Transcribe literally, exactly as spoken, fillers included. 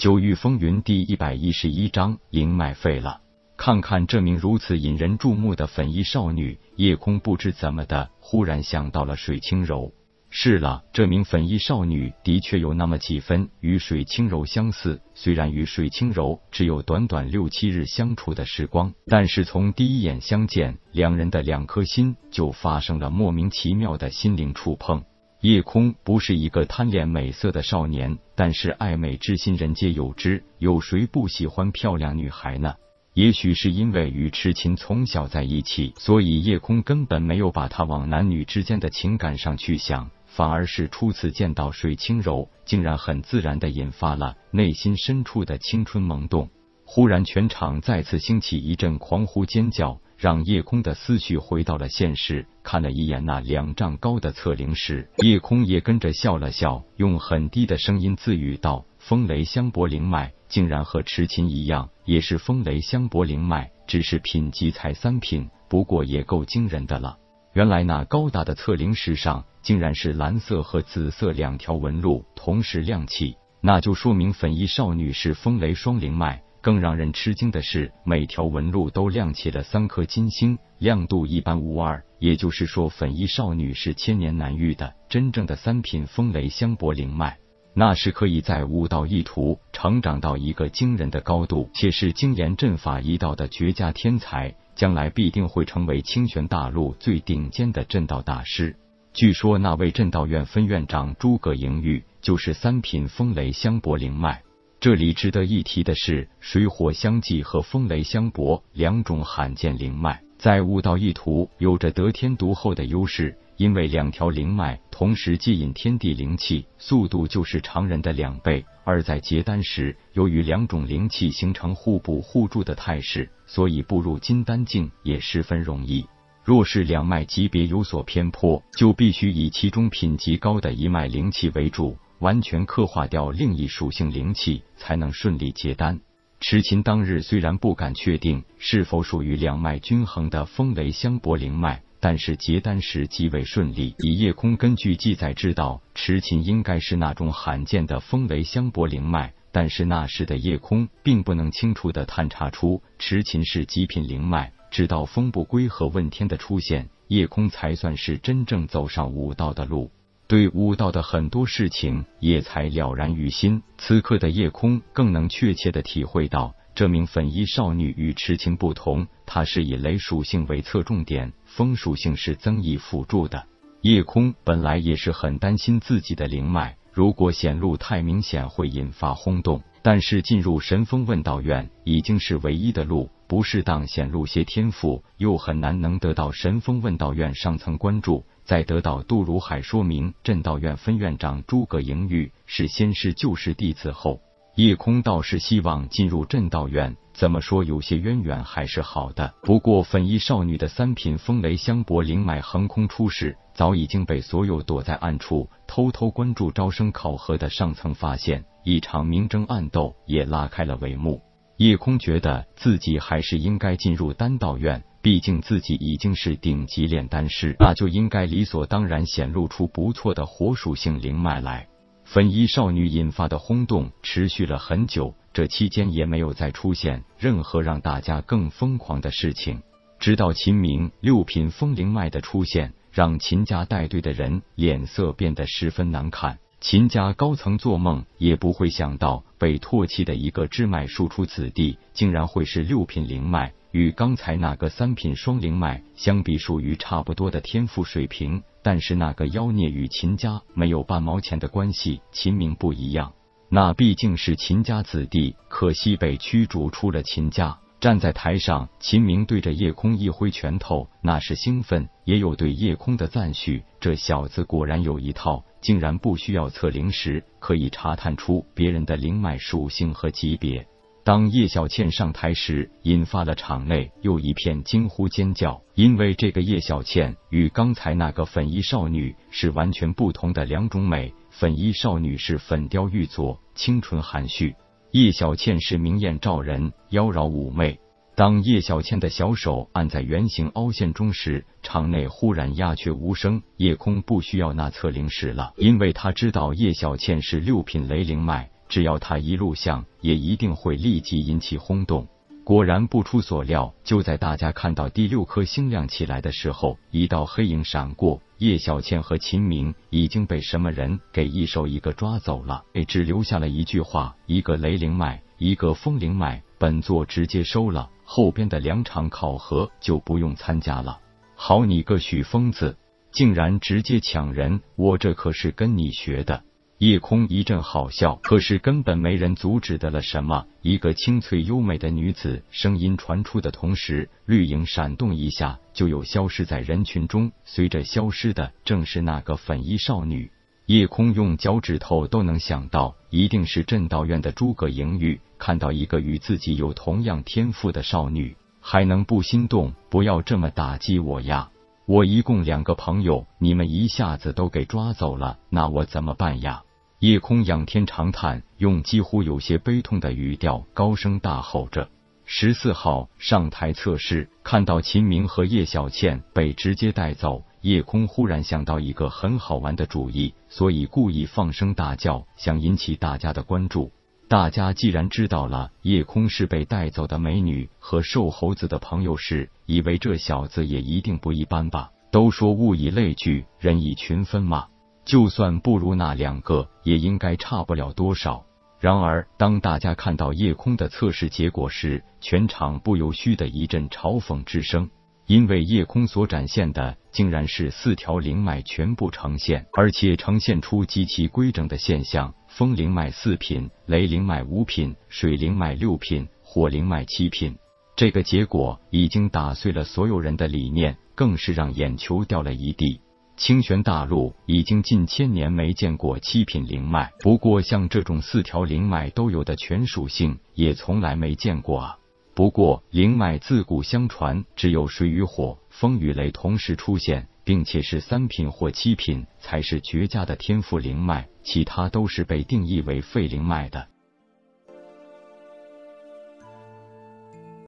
九域风云第一百一十一章营卖废了。看看这名如此引人注目的粉衣少女，夜空不知怎么的忽然想到了水清柔。是了，这名粉衣少女的确有那么几分与水清柔相似，虽然与水清柔只有短短六七日相处的时光，但是从第一眼相见，两人的两颗心就发生了莫名其妙的心灵触碰。夜空不是一个贪恋美色的少年，但是爱美之心人皆有之，有谁不喜欢漂亮女孩呢？也许是因为与池琴从小在一起，所以夜空根本没有把她往男女之间的情感上去想，反而是初次见到水清柔，竟然很自然地引发了内心深处的青春萌动。忽然全场再次兴起一阵狂呼尖叫，让夜空的思绪回到了现实。看了一眼那两丈高的测灵石，夜空也跟着笑了笑，用很低的声音自语道：风雷香柏灵脉竟然和池琴一样，也是风雷香柏灵脉，只是品级才三品，不过也够惊人的了。原来那高大的测灵石上竟然是蓝色和紫色两条纹路同时亮起，那就说明粉衣少女是风雷双灵脉。更让人吃惊的是，每条纹路都亮起了三颗金星，亮度一般无二，也就是说粉衣少女是千年难遇的真正的三品风雷香柏灵脉，那是可以在武道一途成长到一个惊人的高度，且是精研阵法一道的绝佳天才，将来必定会成为清玄大陆最顶尖的阵道大师。据说那位阵道院分院长诸葛莹玉就是三品风雷香柏灵脉。这里值得一提的是，水火相济和风雷相搏两种罕见灵脉，在悟道一途有着得天独厚的优势，因为两条灵脉同时接引天地灵气，速度就是常人的两倍。而在结丹时，由于两种灵气形成互补互助的态势，所以步入金丹境也十分容易。若是两脉级别有所偏颇，就必须以其中品级高的一脉灵气为主，完全刻画掉另一属性灵气，才能顺利结丹。池琴当日虽然不敢确定是否属于两脉均衡的风雷香柏灵脉，但是结丹时极为顺利。以夜空根据记载知道，池琴应该是那种罕见的风雷香柏灵脉，但是那时的夜空并不能清楚地探查出池琴是极品灵脉，直到风不归和问天的出现，夜空才算是真正走上武道的路。对武道的很多事情也才了然于心，此刻的夜空更能确切地体会到，这名粉衣少女与池琴不同，她是以雷属性为侧重点，风属性是增益辅助的。夜空本来也是很担心自己的灵脉，如果显露太明显会引发轰动，但是进入神风问道院已经是唯一的路，不适当显露些天赋，又很难能得到神风问道院上层关注。在得到杜如海说明镇道院分院长诸葛莹玉是先师旧师弟子后，夜空倒是希望进入镇道院，怎么说有些渊源还是好的。不过粉衣少女的三品风雷香柏灵脉横空出世，早已经被所有躲在暗处偷偷关注招生考核的上层发现，一场明争暗斗也拉开了帷幕。夜空觉得自己还是应该进入丹道院，毕竟自己已经是顶级炼丹师，那就应该理所当然显露出不错的火属性灵脉来。粉衣少女引发的轰动持续了很久，这期间也没有再出现任何让大家更疯狂的事情，直到秦明六品风灵脉的出现，让秦家带队的人脸色变得十分难看。秦家高层做梦也不会想到，被唾弃的一个支脉庶出子弟竟然会是六品灵脉，与刚才那个三品双灵脉相比属于差不多的天赋水平，但是那个妖孽与秦家没有半毛钱的关系。秦明不一样，那毕竟是秦家子弟，可惜被驱逐出了秦家。站在台上，秦明对着夜空一挥拳头，那是兴奋，也有对夜空的赞许，这小子果然有一套，竟然不需要测灵石，可以查探出别人的灵脉属性和级别。当叶小倩上台时，引发了场内又一片惊呼尖叫，因为这个叶小倩与刚才那个粉衣少女是完全不同的两种美，粉衣少女是粉雕玉琢，清纯含蓄，叶小倩是明艳照人，妖娆妩媚。当叶小倩的小手按在圆形凹陷中时，场内忽然鸦雀无声。夜空不需要那测灵石了，因为他知道叶小倩是六品雷灵脉，只要他一录像，也一定会立即引起轰动。果然不出所料，就在大家看到第六颗星亮起来的时候，一道黑影闪过，叶小倩和秦明已经被什么人给一手一个抓走了，只留下了一句话：一个雷灵脉，一个风灵脉，本座直接收了，后边的两场考核就不用参加了。好你个许疯子，竟然直接抢人，我这可是跟你学的。夜空一阵好笑，可是根本没人阻止得了什么。一个清脆优美的女子声音传出的同时，绿影闪动一下，就有消失在人群中。随着消失的正是那个粉衣少女。夜空用脚趾头都能想到，一定是镇道院的诸葛莹玉看到一个与自己有同样天赋的少女，还能不心动？不要这么打击我呀！我一共两个朋友，你们一下子都给抓走了，那我怎么办呀？夜空仰天长叹，用几乎有些悲痛的语调高声大吼着。十四号上台测试，看到秦明和叶小倩被直接带走，夜空忽然想到一个很好玩的主意，所以故意放声大叫，想引起大家的关注。大家既然知道了夜空是被带走的美女和瘦猴子的朋友时，以为这小子也一定不一般吧，都说物以类聚，人以群分嘛。就算不如那两个，也应该差不了多少。然而当大家看到夜空的测试结果时，全场不由虚的一阵嘲讽之声，因为夜空所展现的竟然是四条灵脉全部呈现，而且呈现出极其规整的现象。风灵脉四品，雷灵脉五品，水灵脉六品，火灵脉七品。这个结果已经打碎了所有人的理念，更是让眼球掉了一地。清玄大陆已经近千年没见过七品灵脉，不过像这种四条灵脉都有的全属性也从来没见过啊。不过灵脉自古相传，只有水与火、风与雷同时出现，并且是三品或七品才是绝佳的天赋灵脉，其他都是被定义为废灵脉的。